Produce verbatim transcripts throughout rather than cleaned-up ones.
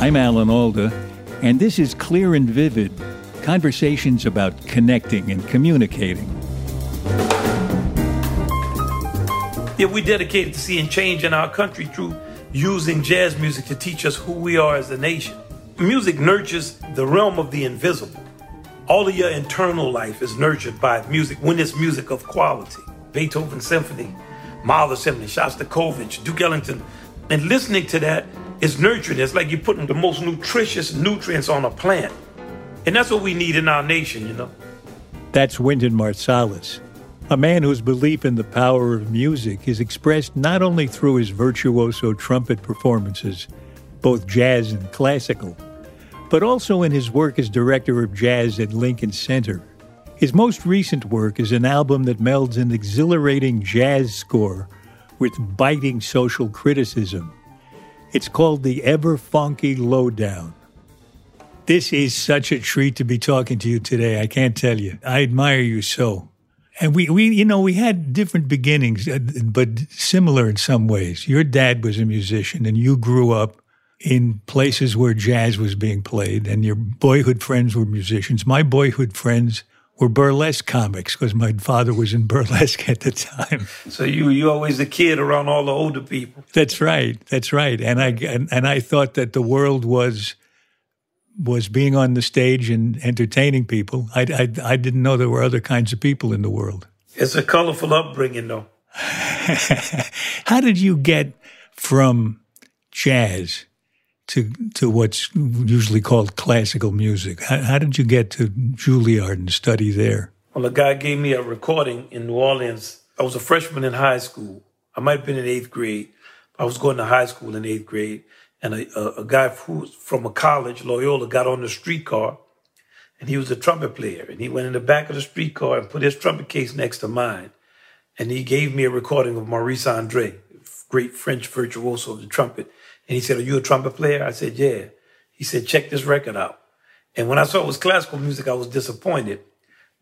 I'm Alan Alda, and this is Clear and Vivid, conversations about connecting and communicating. Yeah, we're dedicated to seeing change in our country through using jazz music to teach us who we are as a nation. Music nurtures the realm of the invisible. All of your internal life is nurtured by music when it's music of quality. Beethoven Symphony, Mahler Symphony, Shostakovich, Duke Ellington, and listening to that, it's nurturing. It's like you're putting the most nutritious nutrients on a plant. And that's what we need in our nation, you know. That's Wynton Marsalis, a man whose belief in the power of music is expressed not only through his virtuoso trumpet performances, both jazz and classical, but also in his work as director of jazz at Lincoln Center. His most recent work is an album that melds an exhilarating jazz score with biting social criticism. It's called The Ever Funky Lowdown. This is such a treat to be talking to you today. I can't tell you. I admire you so. And we, we you know, we had different beginnings, but similar in some ways. Your dad was a musician, and you grew up in places where jazz was being played, and your boyhood friends were musicians. My boyhood friends were burlesque comics because my father was in burlesque at the time. So you you always the kid around all the older people. That's right. That's right. And I and, and I thought that the world was was being on the stage and entertaining people. I, I I didn't know there were other kinds of people in the world. It's a colorful upbringing, though. How did you get from jazz to to what's usually called classical music? How, how did you get to Juilliard and study there? Well, a guy gave me a recording in New Orleans. I was a freshman in high school. I might have been in eighth grade. I was going to high school in eighth grade, and a, a, a guy who, from a college, Loyola, got on the streetcar, and he was a trumpet player, and he went in the back of the streetcar and put his trumpet case next to mine, and he gave me a recording of Maurice André, great French virtuoso of the trumpet. And he said, "Are you a trumpet player?" I said, "Yeah." He said, "Check this record out." And when I saw it was classical music, I was disappointed.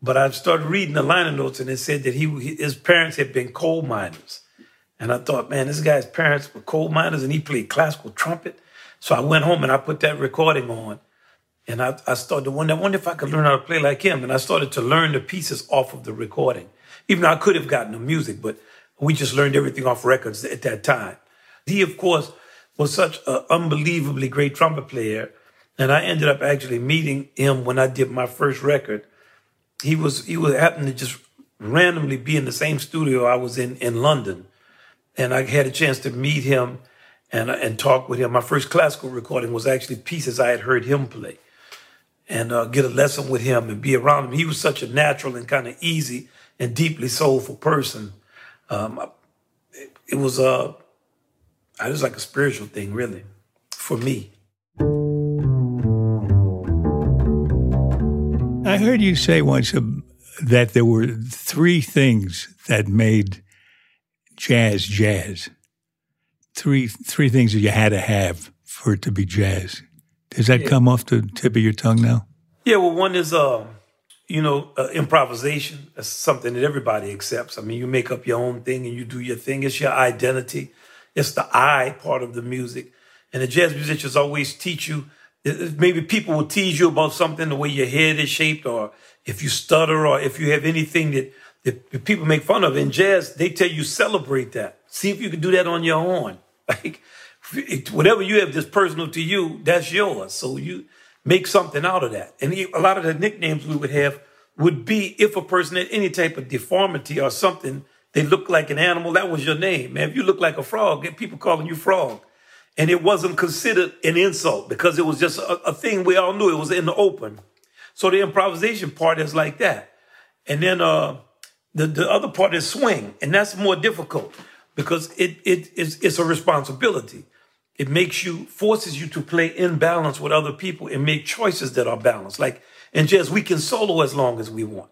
But I started reading the liner notes, and it said that he his parents had been coal miners. And I thought, man, this guy's parents were coal miners, and he played classical trumpet. So I went home, and I put that recording on. And I, I started to wonder, I wonder if I could learn how to play like him. And I started to learn the pieces off of the recording. Even though I could have gotten the music, but we just learned everything off records at that time. He, of course, was such an unbelievably great trumpet player. And I ended up actually meeting him when I did my first record. He was he was happened to just randomly be in the same studio I was in in London. And I had a chance to meet him and, and talk with him. My first classical recording was actually pieces I had heard him play. And uh, get a lesson with him and be around him. He was such a natural and kind of easy and deeply soulful person. Um, it, it was... Uh, It was like a spiritual thing, really, for me. I heard you say once um, that there were three things that made jazz jazz. Three three things that you had to have for it to be jazz. Does that yeah. come off the tip of your tongue now? Yeah, well, one is, uh, you know, uh, improvisation. That's something that everybody accepts. I mean, you make up your own thing and you do your thing. It's your identity. It's the I part of the music. And the jazz musicians always teach you, maybe people will tease you about something, the way your head is shaped, or if you stutter, or if you have anything that if, if people make fun of it in jazz, they tell you celebrate that. See if you can do that on your own. Like it, whatever you have that's personal to you, that's yours. So you make something out of that. And he, a lot of the nicknames we would have would be if a person had any type of deformity or something, they looked like an animal, that was your name. Man, if you look like a frog, get people calling you frog. And it wasn't considered an insult because it was just a, a thing we all knew. It was in the open. So the improvisation part is like that. And then uh, the, the other part is swing. And that's more difficult because it, it, it's, it's a responsibility. It makes you, forces you to play in balance with other people and make choices that are balanced. Like in jazz, we can solo as long as we want.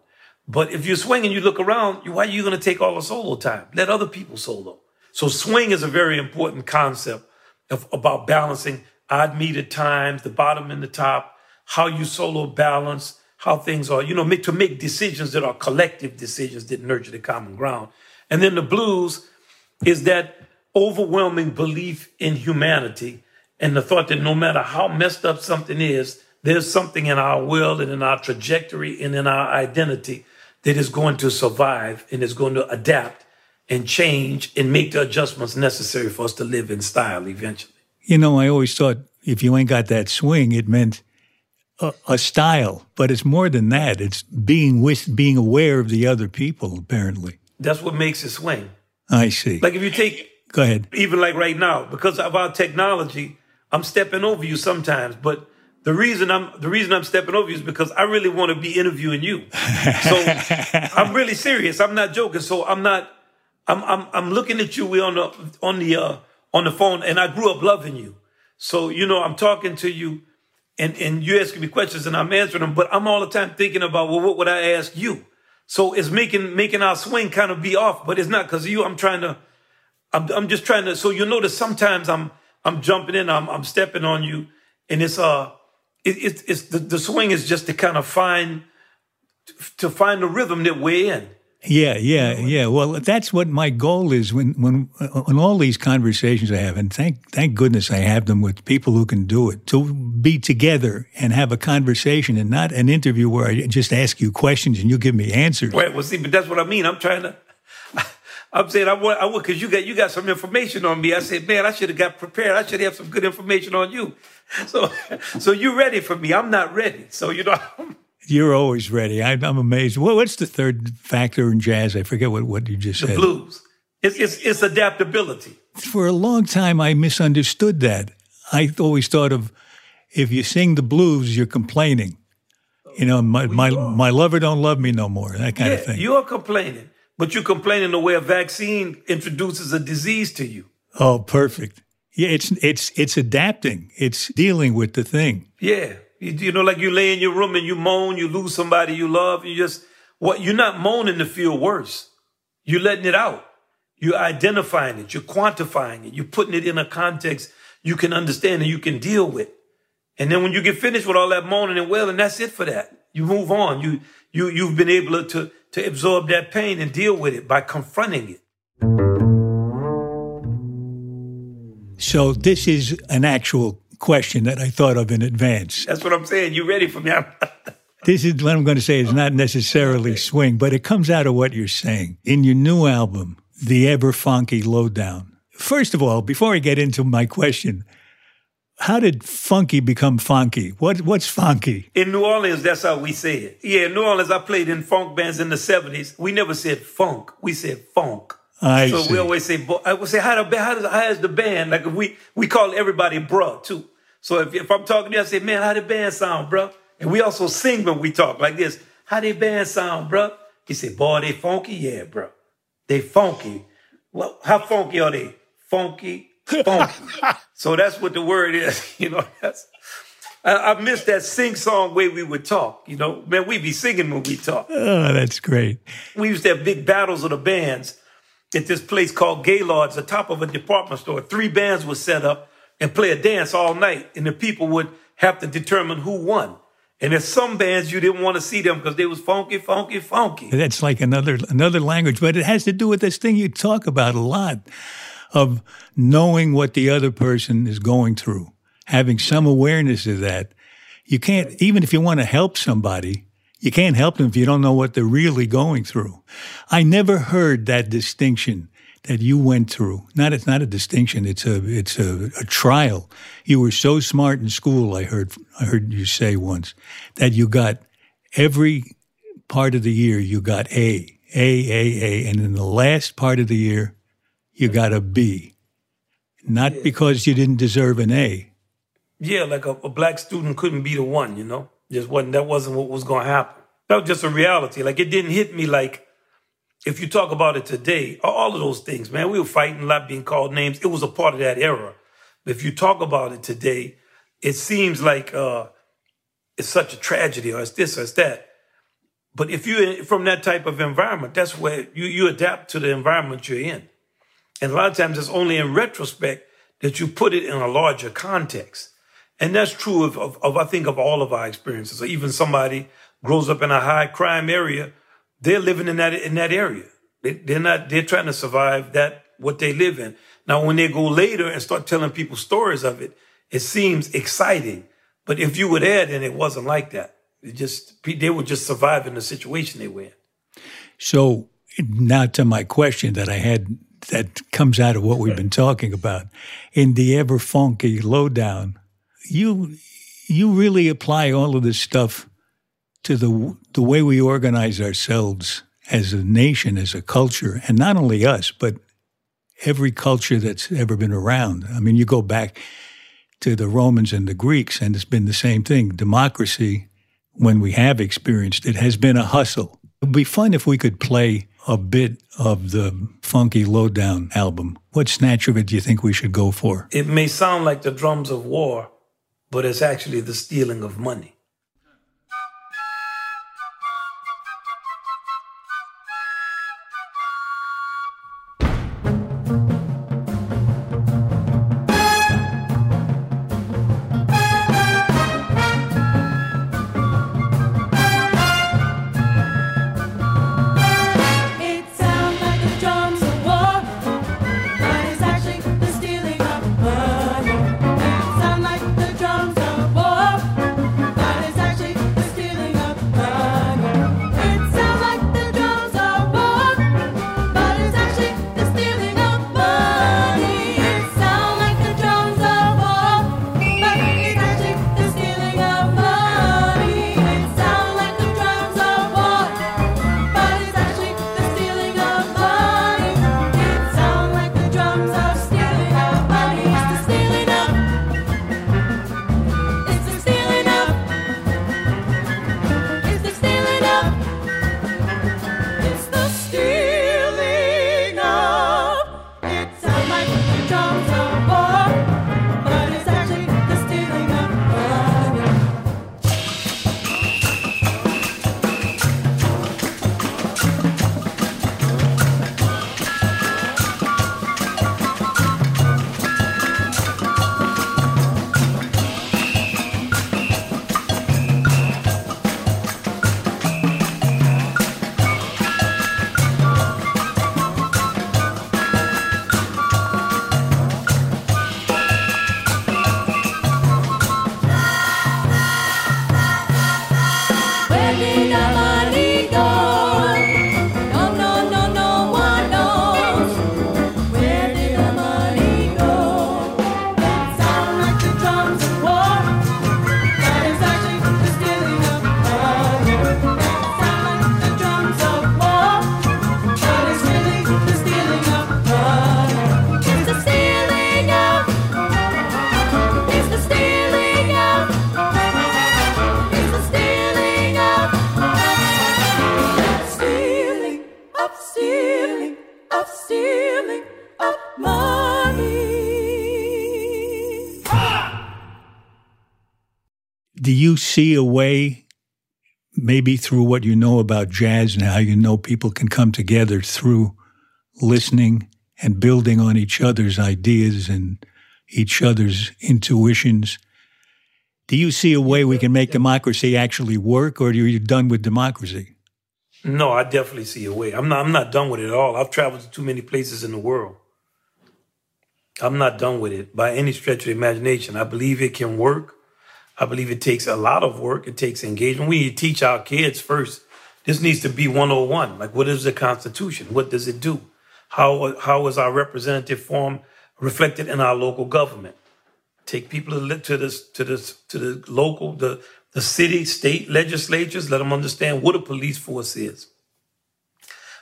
But if you're swinging, you look around, why are you going to take all the solo time? Let other people solo. So swing is a very important concept of, about balancing odd meter times, the bottom and the top, how you solo balance, how things are, you know, make, to make decisions that are collective decisions that nurture the common ground. And then the blues is that overwhelming belief in humanity and the thought that no matter how messed up something is, there's something in our will and in our trajectory and in our identity that is going to survive and is going to adapt and change and make the adjustments necessary for us to live in style eventually. You know, I always thought if you ain't got that swing, it meant a, a style. But it's more than that. It's being with, being aware of the other people, apparently. That's what makes it swing. I see. Like if you take... Go ahead. Even like right now, because of our technology, I'm stepping over you sometimes, but The reason I'm the reason I'm stepping over you is because I really want to be interviewing you. So I'm really serious. I'm not joking. So I'm not. I'm I'm I'm looking at you. We on the on the uh, on the phone, and I grew up loving you. So you know I'm talking to you, and and you're asking me questions, and I'm answering them. But I'm all the time thinking about well, what would I ask you? So it's making making our swing kind of be off, but it's not because of you. I'm trying to. I'm I'm just trying to. So you notice sometimes I'm I'm jumping in. I'm I'm stepping on you, and it's uh. It, it, it's the, the swing is just to kind of find, to find the rhythm that we're in. Yeah, yeah, yeah. Well, that's what my goal is when, when, on all these conversations I have, and thank, thank goodness I have them with people who can do it, to be together and have a conversation and not an interview where I just ask you questions and you give me answers. Right. Well, see, but that's what I mean. I'm trying to, I'm saying I want, I want, cause you got, you got some information on me. I said, man, I should have got prepared. I should have some good information on you. So, so you're ready for me. I'm not ready. So, you know. I'm... You're always ready. I, I'm amazed. Well, what's the third factor in jazz? I forget what, what you just the said. The blues. It's, it's, it's adaptability. For a long time, I misunderstood that. I always thought of, if you sing the blues, you're complaining. You know, my, my, my lover don't love me no more, that kind yeah, of thing. You're complaining, but you're complaining the way a vaccine introduces a disease to you. Oh, perfect. Yeah, it's it's it's adapting. It's dealing with the thing. Yeah, you, you know, like you lay in your room and you moan, you lose somebody you love. You just what you're not moaning to feel worse. You're letting it out. You're identifying it. You're quantifying it. You're putting it in a context you can understand and you can deal with. And then when you get finished with all that moaning and wailing, that's it for that. You move on. You you you've been able to to absorb that pain and deal with it by confronting it. So this is an actual question that I thought of in advance. That's what I'm saying. You ready for me? This is what I'm going to say is not necessarily swing, but it comes out of what you're saying. In your new album, The Ever Funky Lowdown. First of all, before I get into my question, how did funky become funky? What, what's funky? In New Orleans, that's how we say it. Yeah, in New Orleans, I played in funk bands in the seventies. We never said funk. We said funk. I so see. We always say, I would say, how, the, how, does, how is the band? Like if we, we call everybody bruh too. So if, if I'm talking to you, I say, man, how the band sound, bruh? And we also sing when we talk like this. How they band sound, bruh? He said, boy, they funky? Yeah, bruh. They funky. Well, how funky are they? Funky, funky. So that's what the word is. You know, that's, I, I miss that sing-song way we would talk. You know, man, we be singing when we talk. Oh, that's great. We used to have big battles of the bands at this place called Gaylord's, the top of a department store. Three bands were set up and play a dance all night, and the people would have to determine who won. And there's some bands you didn't want to see them because they was funky, funky, funky. That's like another another language, but it has to do with this thing you talk about a lot of knowing what the other person is going through, having some awareness of that. You can't, even if you want to help somebody, You can't help them if you don't know what they're really going through. I never heard that distinction that you went through. Not, it's not a distinction. It's a it's a, a trial. You were so smart in school. I heard I heard you say once that you got every part of the year. You got A, A, A, A, and in the last part of the year, you got a B. Not yeah. because you didn't deserve an A. Yeah, like a, a black student couldn't be the one. You know, just wasn't that wasn't what was going to happen. That was just a reality. Like it didn't hit me like. If you talk about it today, all of those things, man, we were fighting a lot, being called names. It was a part of that era. But if you talk about it today, it seems like uh, it's such a tragedy, or it's this, or it's that. But if you're from that type of environment, that's where you, you adapt to the environment you're in. And a lot of times it's only in retrospect that you put it in a larger context. And that's true of, of, of I think, of all of our experiences. So even somebody grows up in a high crime area, they're living in that in that area. They, they're not. They're trying to survive that what they live in. Now, when they go later and start telling people stories of it, it seems exciting. But if you were there, then it wasn't like that. It just they were just surviving the situation they were in. So now to my question that I had that comes out of what we've been talking about in the Ever Funky Lowdown, you you really apply all of this stuff to the the way we organize ourselves as a nation, as a culture, and not only us, but every culture that's ever been around. I mean, you go back to the Romans and the Greeks, and it's been the same thing. Democracy, when we have experienced it, has been a hustle. It'd be fun if we could play a bit of the Funky Lowdown album. What snatch of it do you think we should go for? It may sound like the drums of war, but it's actually the stealing of money. You see a way, maybe through what you know about jazz and how you know people can come together through listening and building on each other's ideas and each other's intuitions. Do you see a way we can make democracy actually work, or are you done with democracy? No, I definitely see a way. I'm not, I'm not done with it at all. I've traveled to too many places in the world. I'm not done with it by any stretch of the imagination. I believe it can work. I believe it takes a lot of work. It takes engagement. We need to teach our kids first. This needs to be one oh one. Like, what is the Constitution? What does it do? How, how is our representative form reflected in our local government? Take people to to this to this to the local, the the city, state legislatures. Let them understand what a police force is.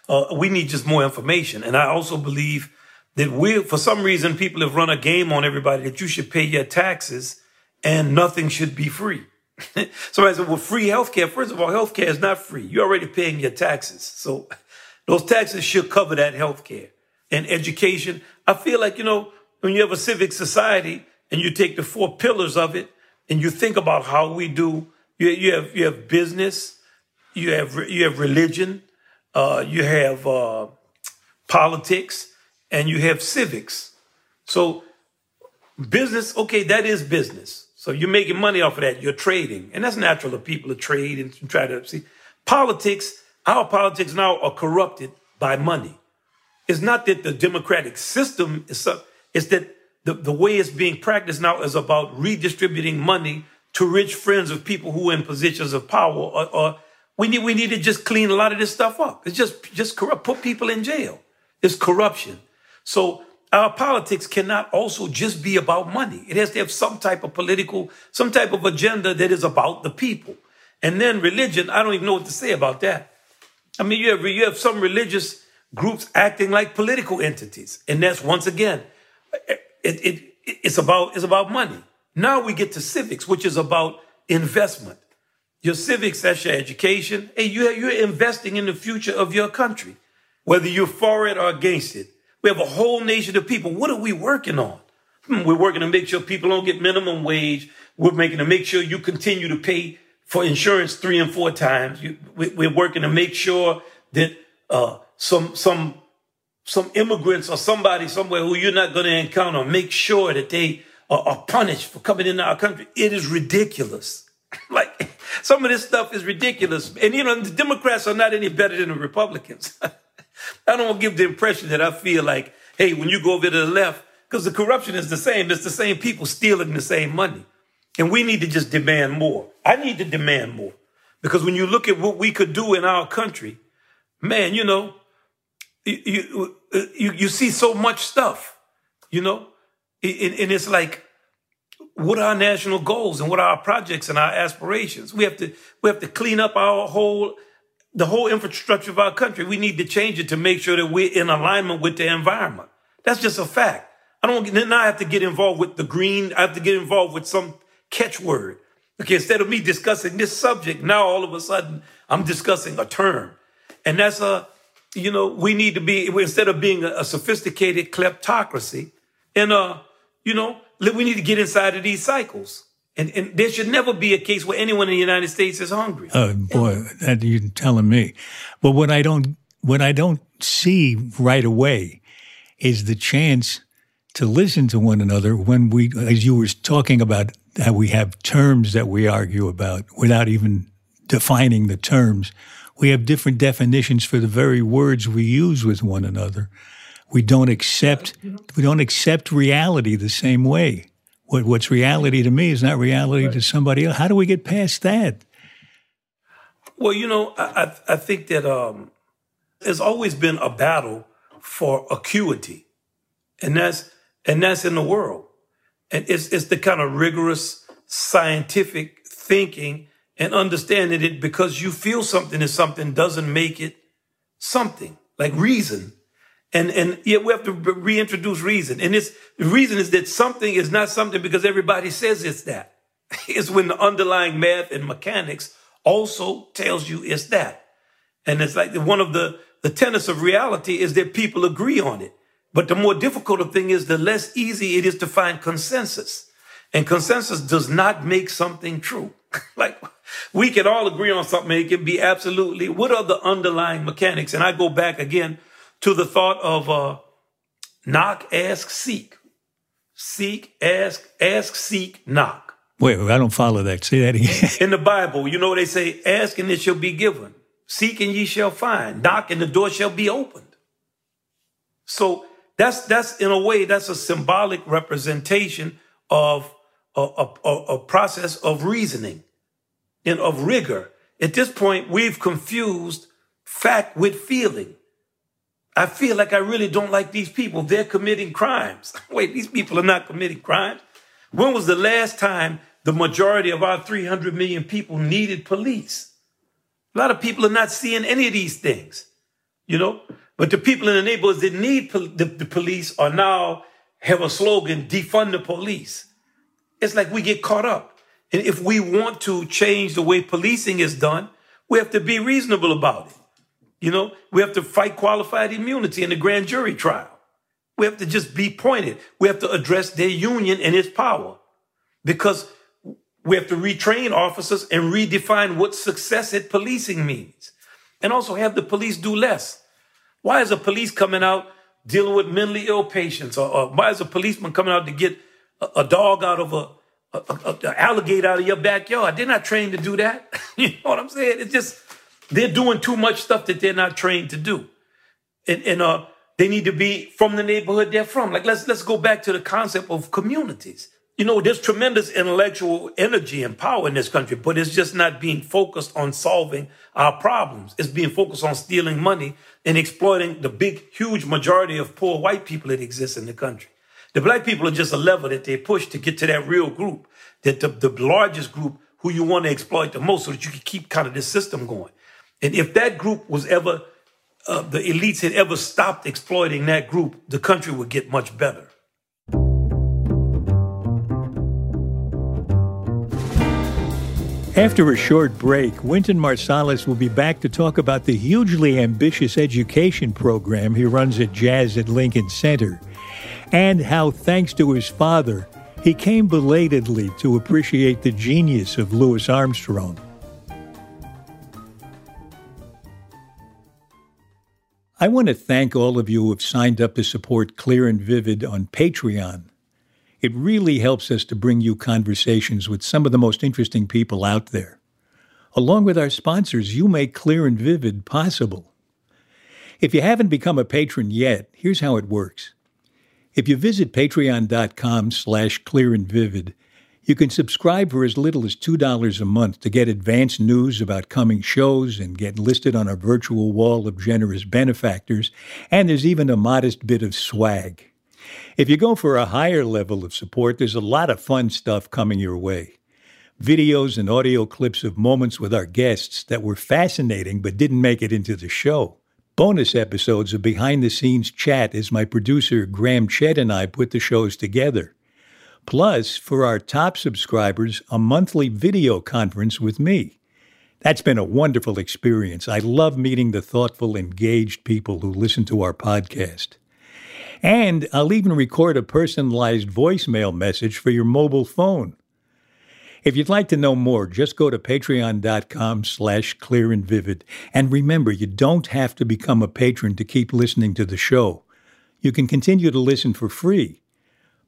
Uh, we need just more information. And I also believe that we, for some reason, people have run a game on everybody that you should pay your taxes and nothing should be free. Somebody said, well, free healthcare. First of all, healthcare is not free. You're already paying your taxes. So those taxes should cover that healthcare and education. I feel like, you know, when you have a civic society and you take the four pillars of it and you think about how we do, you, you have, you have business, you have, you have religion, uh, you have, uh, politics, and you have civics. So business, okay, that is business. So you're making money off of that. You're trading. And that's natural for people to trade and try to see. Politics, our politics now are corrupted by money. It's not that the democratic system is something. It's that the, the way it's being practiced now is about redistributing money to rich friends of people who are in positions of power. Or, or we need we need to just clean a lot of this stuff up. It's just, just corrupt. Put people in jail. It's corruption. So our politics cannot also just be about money. It has to have some type of political, some type of agenda that is about the people. And then religion, I don't even know what to say about that. I mean, you have, you have some religious groups acting like political entities. And that's, once again, it, it, it's about, it's about money. Now we get to civics, which is about investment. Your civics, that's your education. Hey, you're, you're investing in the future of your country, whether you're for it or against it. We have a whole nation of people. What are we working on? Hmm, we're working to make sure people don't get minimum wage. We're making to make sure you continue to pay for insurance three and four times. You, we, we're working to make sure that uh, some some some immigrants or somebody somewhere who you're not going to encounter, make sure that they are, are punished for coming into our country. It is ridiculous. Like, some of this stuff is ridiculous. And, you know, the Democrats are not any better than the Republicans. I don't want to give the impression that I feel like, hey, when you go over to the left, because the corruption is the same. It's the same people stealing the same money. And we need to just demand more. I need to demand more. Because when you look at what we could do in our country, man, you know, you you, you, you see so much stuff, you know, and, and it's like, what are our national goals and what are our projects and our aspirations? We have to we have to clean up our whole The whole infrastructure of our country. We need to change it to make sure that we're in alignment with the environment. That's just a fact. I don't, then I have to get involved with the green. I have to get involved with some catchword. Okay, instead of me discussing this subject, now all of a sudden I'm discussing a term. And that's a, you know, we need to be, instead of being a, a sophisticated kleptocracy, and, uh, you know, we need to get inside of these cycles. And, and there should never be a case where anyone in the United States is hungry. Oh boy, that you're telling me. But what I don't, what I don't see right away is the chance to listen to one another when we, as you were talking about, how we have terms that we argue about without even defining the terms. We have different definitions for the very words we use with one another. We don't accept, we don't accept reality the same way. What, what's reality to me is not reality right to somebody else. How do we get past that? Well, you know, I, I think that um, there's always been a battle for acuity, and that's and that's in the world, and it's it's the kind of rigorous scientific thinking and understanding it because you feel something is something doesn't make it something like reason. And, and yet we have to reintroduce reason. And it's, the reason is that something is not something because everybody says it's that. It's when the underlying math and mechanics also tells you it's that. And it's like one of the, the tenets of reality is that people agree on it. But the more difficult the thing is, the less easy it is to find consensus. And consensus does not make something true. Like, we can all agree on something. It can be absolutely, what are the underlying mechanics? And I go back again to the thought of uh, knock, ask, seek. Seek, ask, ask, seek, knock. Wait, I don't follow that. Say that again. In the Bible, you know, they say, ask and it shall be given. Seek and ye shall find. Knock and the door shall be opened. So that's, that's in a way, that's a symbolic representation of a, a, a process of reasoning and of rigor. At this point, we've confused fact with feeling. I feel like I really don't like these people. They're committing crimes. Wait, these people are not committing crimes. When was the last time the majority of our three hundred million people needed police? A lot of people are not seeing any of these things, you know? But the people in the neighborhoods that need pol the, the police are now have a slogan, defund the police. It's like we get caught up. And if we want to change the way policing is done, we have to be reasonable about it. You know, we have to fight qualified immunity in the grand jury trial. We have to just be pointed. We have to address their union and its power, because we have to retrain officers and redefine what success at policing means, and also have the police do less. Why is a police coming out dealing with mentally ill patients? Or, or why is a policeman coming out to get a, a dog out of a, an alligator out of your backyard? They're not trained to do that. You know what I'm saying? It's just they're doing too much stuff that they're not trained to do. And, and uh, they need to be from the neighborhood they're from. Like, let's, let's go back to the concept of communities. You know, there's tremendous intellectual energy and power in this country, but it's just not being focused on solving our problems. It's being focused on stealing money and exploiting the big, huge majority of poor white people that exist in the country. The black people are just a lever that they push to get to that real group, that the, the largest group who you want to exploit the most so that you can keep kind of this system going. And if that group was ever, uh, the elites had ever stopped exploiting that group, the country would get much better. After a short break, Wynton Marsalis will be back to talk about the hugely ambitious education program he runs at Jazz at Lincoln Center, and how, thanks to his father, he came belatedly to appreciate the genius of Louis Armstrong. I want to thank all of you who have signed up to support Clear and Vivid on Patreon. It really helps us to bring you conversations with some of the most interesting people out there. Along with our sponsors, you make Clear and Vivid possible. If you haven't become a patron yet, here's how it works. If you visit patreon.com slash clear and vivid, you can subscribe for as little as two dollars a month to get advance news about coming shows and get listed on our virtual wall of generous benefactors, and there's even a modest bit of swag. If you go for a higher level of support, there's a lot of fun stuff coming your way. Videos and audio clips of moments with our guests that were fascinating but didn't make it into the show. Bonus episodes of behind-the-scenes chat as my producer Graham Chet and I put the shows together. Plus, for our top subscribers, a monthly video conference with me. That's been a wonderful experience. I love meeting the thoughtful, engaged people who listen to our podcast. And I'll even record a personalized voicemail message for your mobile phone. If you'd like to know more, just go to patreon.com slash clear and vivid. And remember, you don't have to become a patron to keep listening to the show. You can continue to listen for free,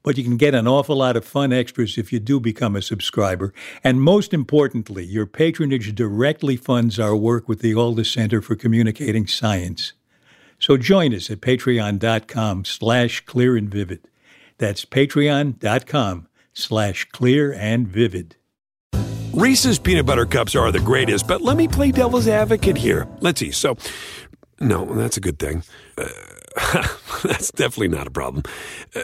but you can get an awful lot of fun extras if you do become a subscriber. And most importantly, your patronage directly funds our work with the Alda Center for Communicating Science. So join us at patreon.com slash clear and vivid. That's patreon.com slash clear and vivid. Reese's peanut butter cups are the greatest, but let me play devil's advocate here. Let's see. So, no, that's a good thing. Uh, that's definitely not a problem. Uh,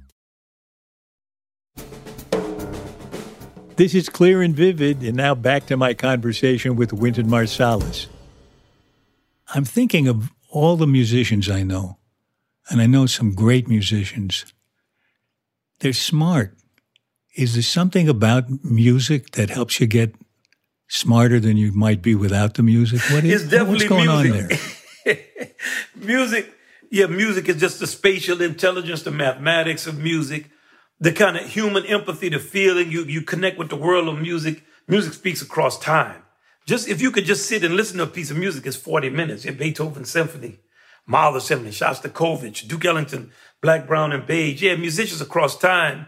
This is Clear and Vivid, and now back to my conversation with Wynton Marsalis. I'm thinking of all the musicians I know, and I know some great musicians. They're smart. Is there something about music that helps you get smarter than you might be without the music? What is, it's definitely what's going music. on there? Music, yeah, music is just the spatial intelligence, the mathematics of music, the kind of human empathy, the feeling you, you connect with the world of music. Music speaks across time. Just if you could just sit and listen to a piece of music, it's forty minutes. It's Beethoven Symphony, Mahler Symphony, Shostakovich, Duke Ellington, Black, Brown, and Beige. Yeah, musicians across time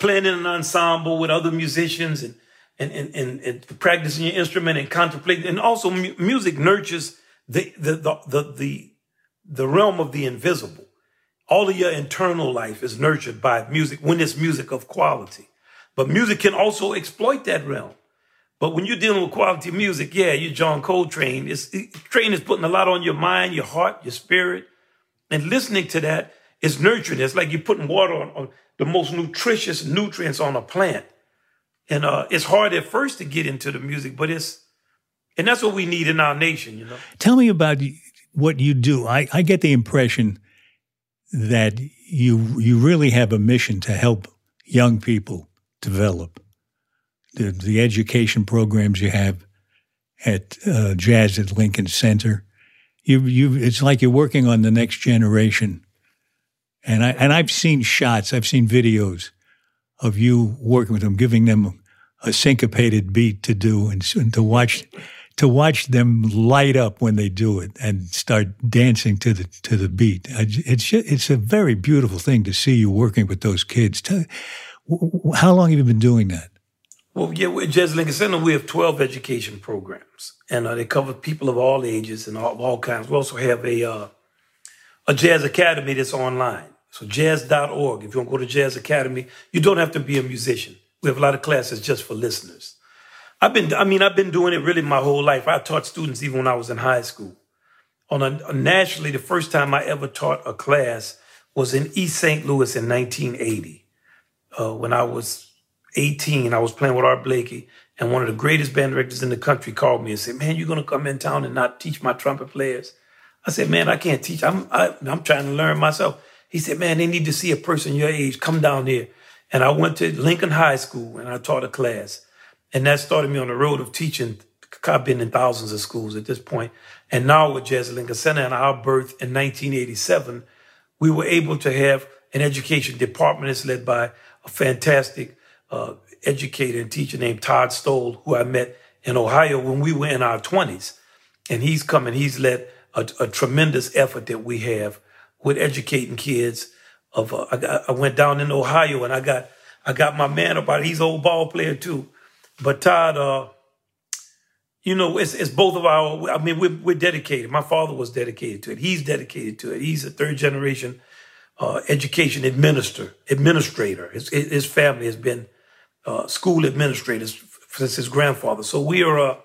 playing in an ensemble with other musicians and and and, and, and practicing your instrument and contemplating. And also mu- music nurtures the the, the the the the realm of the invisible. All of your internal life is nurtured by music when it's music of quality. But music can also exploit that realm. But when you're dealing with quality music, yeah, you're John Coltrane. It's, it, Coltrane is putting a lot on your mind, your heart, your spirit. And listening to that is nurturing. It's like you're putting water on, on the most nutritious nutrients on a plant. And uh, it's hard at first to get into the music, but it's, and that's what we need in our nation, you know. Tell me about what you do. I, I get the impression that you you really have a mission to help young people develop. The, the education programs you have at uh, Jazz at Lincoln Center, you you it's like you're working on the next generation. And I and I've seen shots, I've seen videos of you working with them, giving them a syncopated beat to do, and, and to watch to watch them light up when they do it and start dancing to the to the beat. It's it's a very beautiful thing to see you working with those kids. Tell, how long have you been doing that? Well, yeah, at Jazz Lincoln Center, we have twelve education programs, and uh, they cover people of all ages and all, all kinds. We also have a uh, a jazz academy that's online. So jazz dot org. If you want to go to Jazz Academy, you don't have to be a musician. We have a lot of classes just for listeners. I've been, I mean, I've been doing it really my whole life. I taught students even when I was in high school. On a, nationally, the first time I ever taught a class was in East Saint Louis in nineteen eighty. Uh, when I was eighteen, I was playing with Art Blakey, and one of the greatest band directors in the country called me and said, "Man, you're going to come in town and not teach my trumpet players?" I said, "Man, I can't teach. I'm, I, I'm trying to learn myself." He said, "Man, they need to see a person your age. Come down here." And I went to Lincoln High School and I taught a class. And that started me on the road of teaching. I've been in thousands of schools at this point. And now with Jazz Lincoln Center and our birth in nineteen eighty-seven, we were able to have an education department that's led by a fantastic uh, educator and teacher named Todd Stoll, who I met in Ohio when we were in our twenties. And he's come and he's led a, a tremendous effort that we have with educating kids. Of uh, I, got, I went down in Ohio and I got I got my man about it. He's an old ball player too, but Todd, uh, you know, it's it's both of our. I mean, we're we're dedicated. My father was dedicated to it. He's dedicated to it. He's a third generation uh, education administrator. Administrator. His, his family has been uh, school administrators since his grandfather. So we are, uh,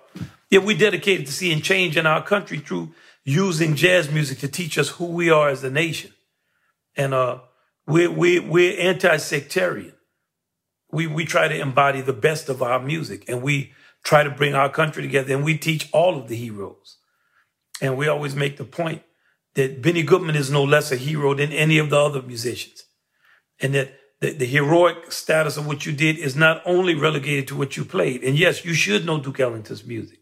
yeah, we're dedicated to seeing change in our country through using jazz music to teach us who we are as a nation. And uh, we're, we're, we're anti-sectarian. We, we try to embody the best of our music, and we try to bring our country together, and we teach all of the heroes. And we always make the point that Benny Goodman is no less a hero than any of the other musicians, and that the, the heroic status of what you did is not only relegated to what you played. And yes, you should know Duke Ellington's music.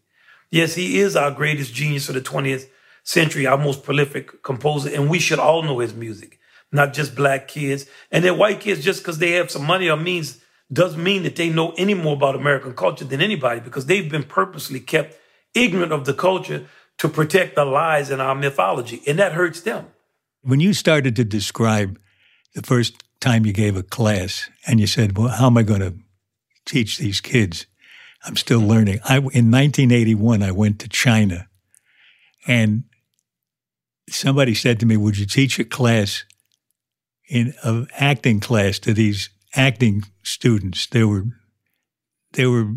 Yes, he is our greatest genius of the twentieth century, our most prolific composer, and we should all know his music. Not just black kids. And then white kids, just because they have some money or means, doesn't mean that they know any more about American culture than anybody, because they've been purposely kept ignorant of the culture to protect the lies in our mythology. And that hurts them. When you started to describe the first time you gave a class and you said, "Well, how am I going to teach these kids? I'm still learning." I, in nineteen eighty-one, I went to China and somebody said to me, "Would you teach a class in an acting class to these acting students?" They were they were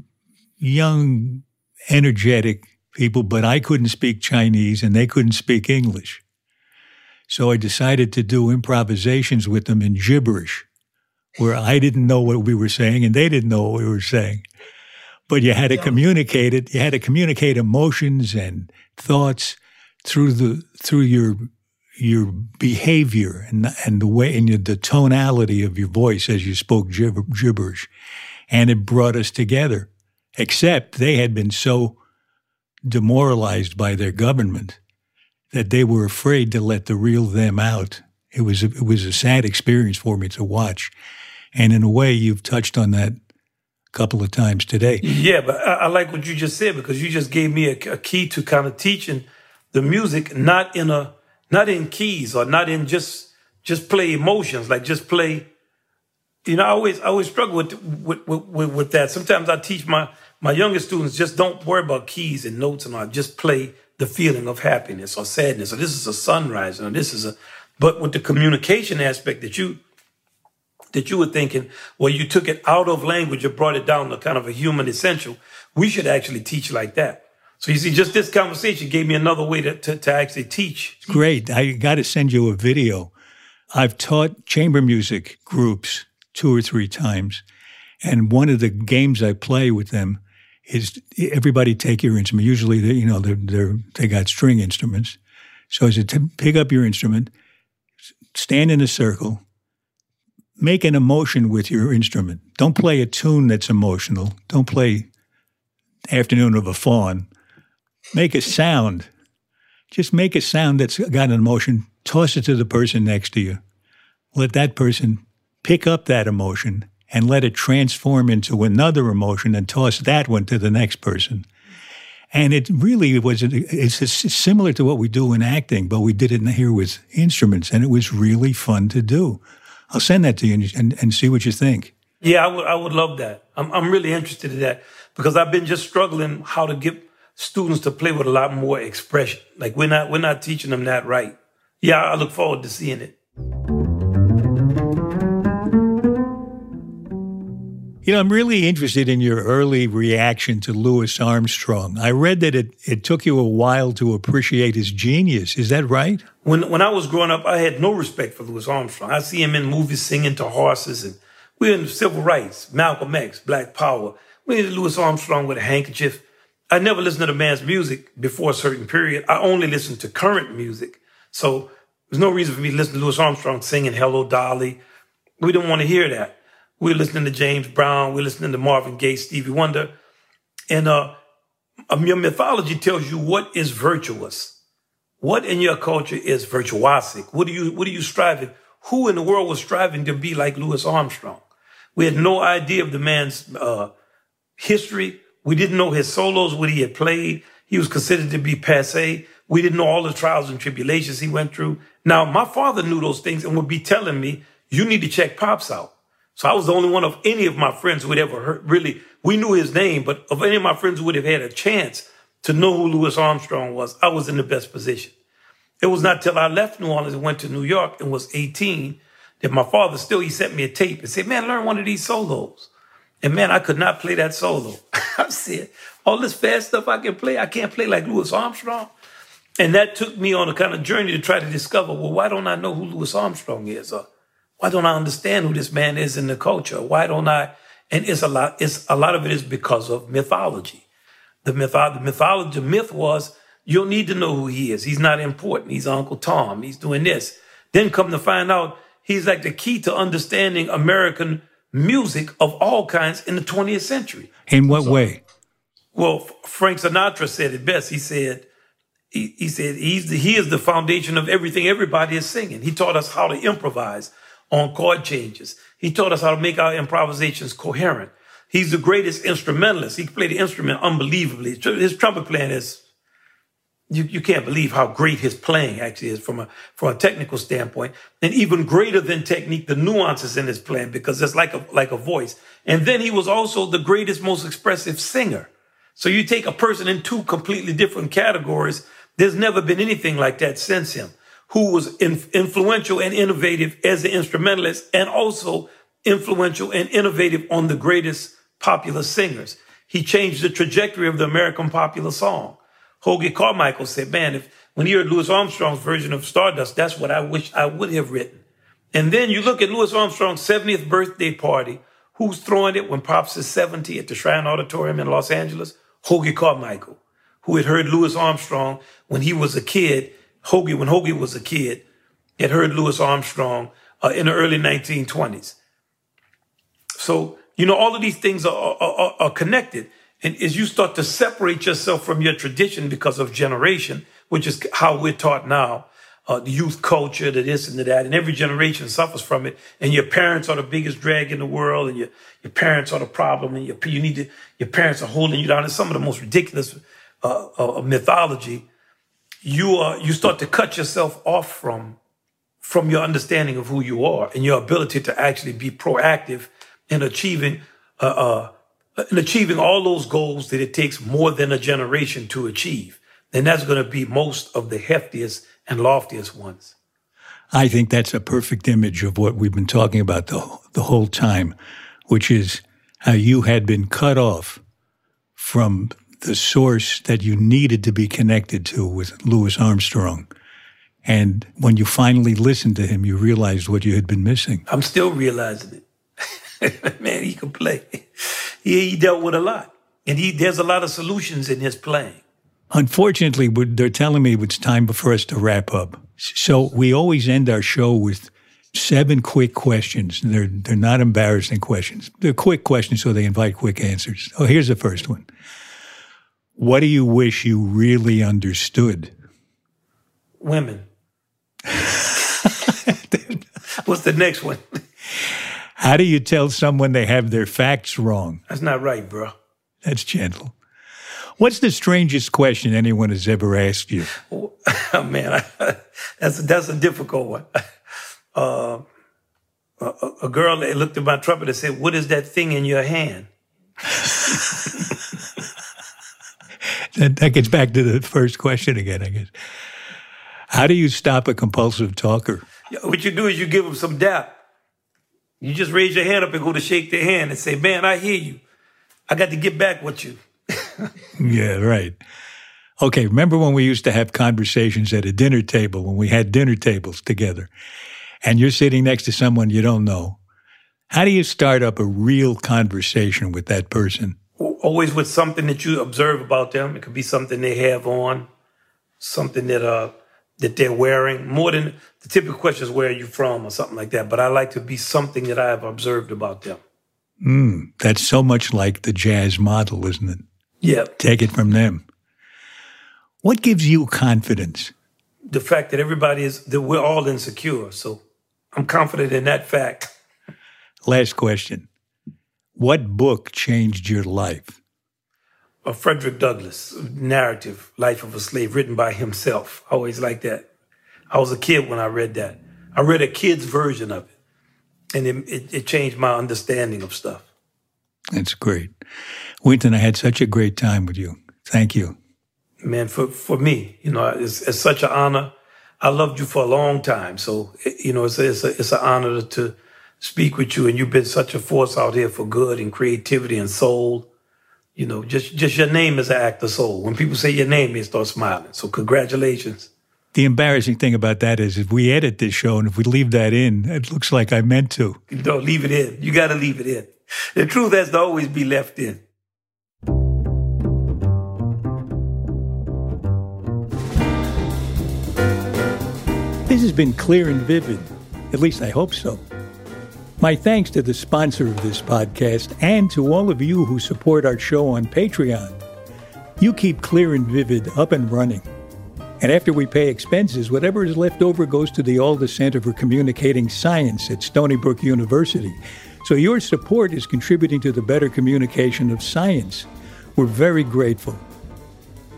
young, energetic people, but I couldn't speak Chinese and they couldn't speak English. So I decided to do improvisations with them in gibberish, where I didn't know what we were saying and they didn't know what we were saying. But you had to yeah. communicate it. You had to communicate emotions and thoughts through the through your your behavior and and the way and the tonality of your voice as you spoke gibber, gibberish, and it brought us together. Except they had been so demoralized by their government that they were afraid to let the real them out. It was a, it was a sad experience for me to watch, and in a way, you've touched on that couple of times today. Yeah, but I, I like what you just said, because you just gave me a, a key to kind of teaching the music, not in a not in keys or not in just just play emotions, like just play. You know, I always I always struggle with with with, with that. Sometimes I teach my my younger students, just don't worry about keys and notes and all. Just play the feeling of happiness or sadness, or this is a sunrise, or this is a. But with the communication aspect that you. that you were thinking, well, you took it out of language and brought it down to kind of a human essential. We should actually teach like that. So you see, just this conversation gave me another way to, to, to actually teach. Great. I got to send you a video. I've taught chamber music groups two or three times. And one of the games I play with them is everybody take your instrument. Usually, they, you know, they're, they're, they got string instruments. So I said, pick up your instrument, stand in a circle, make an emotion with your instrument. Don't play a tune that's emotional. Don't play Afternoon of a Fawn. Make a sound. Just make a sound that's got an emotion. Toss it to the person next to you. Let that person pick up that emotion and let it transform into another emotion and toss that one to the next person. And it really was, it's similar to what we do in acting, but we did it here with instruments, and it was really fun to do. I'll send that to you and, and, and see what you think. Yeah, I would I would love that. I'm I'm really interested in that, because I've been just struggling how to get students to play with a lot more expression. Like we're not we're not teaching them that right. Yeah, I look forward to seeing it. You know, I'm really interested in your early reaction to Louis Armstrong. I read that it, it took you a while to appreciate his genius. Is that right? When when I was growing up, I had no respect for Louis Armstrong. I see him in movies singing to horses, and we're in civil rights, Malcolm X, Black Power. We had Louis Armstrong with a handkerchief. I never listened to the man's music before a certain period. I only listened to current music. So there's no reason for me to listen to Louis Armstrong singing Hello, Dolly. We didn't want to hear that. We're listening to James Brown. We're listening to Marvin Gaye, Stevie Wonder. And uh, your mythology tells you what is virtuous. What in your culture is virtuosic? What are you, what are you striving? Who in the world was striving to be like Louis Armstrong? We had no idea of the man's uh, history. We didn't know his solos, what he had played. He was considered to be passé. We didn't know all the trials and tribulations he went through. Now, my father knew those things and would be telling me, you need to check Pops out. So I was the only one of any of my friends who would ever heard, really, we knew his name, but of any of my friends who would have had a chance to know who Louis Armstrong was, I was in the best position. It was not till I left New Orleans and went to New York and was eighteen that my father still, he sent me a tape and said, man, learn one of these solos. And man, I could not play that solo. I said, all this fast stuff I can play, I can't play like Louis Armstrong. And that took me on a kind of journey to try to discover, well, why don't I know who Louis Armstrong is? Or, why don't I understand who this man is in the culture? Why don't I? And it's a lot. It's a lot of it is because of mythology. The myth, the mythology, the myth was you'll need to know who he is. He's not important. He's Uncle Tom. He's doing this. Then come to find out, he's like the key to understanding American music of all kinds in the twentieth century. In what so, way? Well, Frank Sinatra said it best. He said, he, he said he's the, he is the foundation of everything. Everybody is singing. He taught us how to improvise on chord changes. He taught us how to make our improvisations coherent. He's the greatest instrumentalist. He can play the instrument unbelievably. His trumpet playing is, you, you can't believe how great his playing actually is from a, from a technical standpoint. And even greater than technique, the nuances in his playing, because it's like a, like a voice. And then he was also the greatest, most expressive singer. So you take a person in two completely different categories. There's never been anything like that since him, who was influential and innovative as an instrumentalist and also influential and innovative on the greatest popular singers. He changed the trajectory of the American popular song. Hoagy Carmichael said, man, if When you heard Louis Armstrong's version of Stardust, that's what I wish I would have written. And then you look at Louis Armstrong's seventieth birthday party. Who's throwing it when Pops is seventy at the Shrine Auditorium in Los Angeles? Hoagy Carmichael, who had heard Louis Armstrong when he was a kid. Hoagy, when Hoagy was a kid, had heard Louis Armstrong uh, in the early nineteen twenties. So, you know, all of these things are, are, are connected. And as you start to separate yourself from your tradition because of generation, which is how we're taught now, uh, the youth culture, the this and the that, and every generation suffers from it. And your parents are the biggest drag in the world, and your, your parents are the problem, and your, you need to, your parents are holding you down. It's some of the most ridiculous uh, uh, mythology. You are, you start to cut yourself off from, from your understanding of who you are and your ability to actually be proactive in achieving, uh, uh, in achieving all those goals that it takes more than a generation to achieve. And that's going to be most of the heftiest and loftiest ones. I think that's a perfect image of what we've been talking about the, the whole time, which is how you had been cut off from the source that you needed to be connected to with Louis Armstrong. And when you finally listened to him, you realized what you had been missing. I'm still realizing it. Man, he could play. He, he dealt with a lot. And he, there's a lot of solutions in his playing. Unfortunately, they're telling me it's time for us to wrap up. So we always end our show with seven quick questions. They're, they're not embarrassing questions. They're quick questions, so they invite quick answers. Oh, here's the first one. What do you wish you really understood? Women. What's the next one? How do you tell someone they have their facts wrong? That's not right, bro. That's gentle. What's the strangest question anyone has ever asked you? Oh, man, I, that's, a, that's a difficult one. Uh, a, a girl looked at my trumpet and said, "What is that thing in your hand?" That, that gets back to the first question again, I guess. How do you stop a compulsive talker? What you do is you give them some dap. You just raise your hand up and go to shake their hand and say, "Man, I hear you. I got to get back with you." Yeah, right. Okay, remember when we used to have conversations at a dinner table, when we had dinner tables together, and you're sitting next to someone you don't know. How do you start up a real conversation with that person? Always with something that you observe about them. It could be something they have on, something that uh that they're wearing. More than the typical question is, "Where are you from?" or something like that. But I like to be something that I have observed about them. Mm, that's so much like the jazz model, isn't it? Yeah. Take it from them. What gives you confidence? The fact that everybody is, that we're all insecure. So I'm confident in that fact. Last question. What book changed your life? Uh, Frederick Douglass' narrative, Life of a Slave, written by himself. I always liked that. I was a kid when I read that. I read a kid's version of it. And it, it, it changed my understanding of stuff. That's great. Wynton, I had such a great time with you. Thank you. Man, for, for me, you know, it's, it's such an honor. I loved you for a long time. So, you know, it's a, it's a, it's an honor to speak with you. And you've been such a force out here for good and creativity and soul. You know, just, just your name is an act of soul. When people say your name, they start smiling. So congratulations. The embarrassing thing about that is if we edit this show and if we leave that in, it looks like I meant to. Don't leave it in. You got to leave it in. The truth has to always be left in. This has been Clear and Vivid. At least I hope so. My thanks to the sponsor of this podcast and to all of you who support our show on Patreon. You keep Clear and Vivid up and running. And after we pay expenses, whatever is left over goes to the Alda Center for Communicating Science at Stony Brook University. So your support is contributing to the better communication of science. We're very grateful.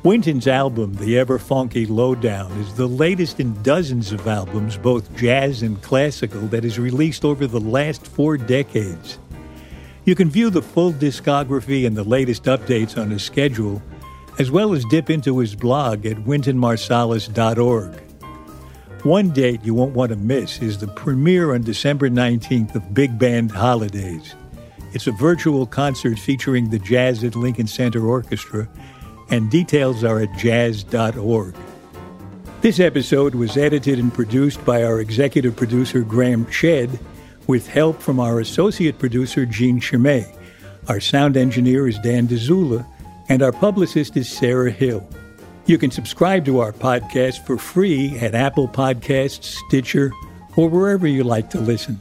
Wynton's album, The Ever Funky Lowdown, is the latest in dozens of albums, both jazz and classical, that is released over the last four decades. You can view the full discography and the latest updates on his schedule, as well as dip into his blog at wynton marsalis dot org. One date you won't want to miss is the premiere on December nineteenth of Big Band Holidays. It's a virtual concert featuring the Jazz at Lincoln Center Orchestra, and details are at jazz dot org. This episode was edited and produced by our executive producer, Graham Shedd, with help from our associate producer, Jean Chimay. Our sound engineer is Dan DeZula, and our publicist is Sarah Hill. You can subscribe to our podcast for free at Apple Podcasts, Stitcher, or wherever you like to listen.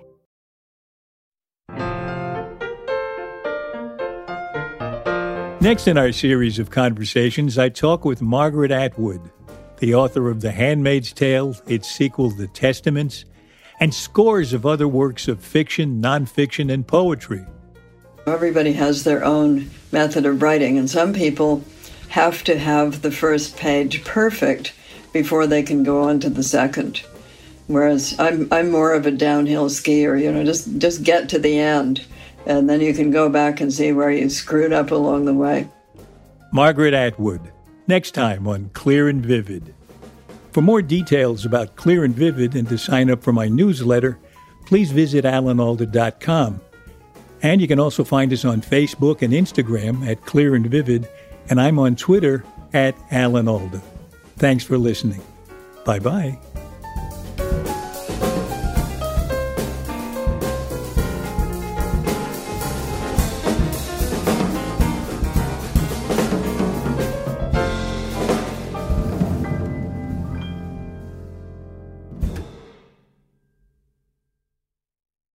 Next in our series of conversations, I talk with Margaret Atwood, the author of The Handmaid's Tale, its sequel, The Testaments, and scores of other works of fiction, nonfiction, and poetry. Everybody has their own method of writing, and some people have to have the first page perfect before they can go on to the second. Whereas I'm I'm more of a downhill skier, you know, just just get to the end. And then you can go back and see where you screwed up along the way. Margaret Atwood, next time on Clear and Vivid. For more details about Clear and Vivid and to sign up for my newsletter, please visit alan alda dot com. And you can also find us on Facebook and Instagram at Clear and Vivid, and I'm on Twitter at Alan Alda. Thanks for listening. Bye-bye.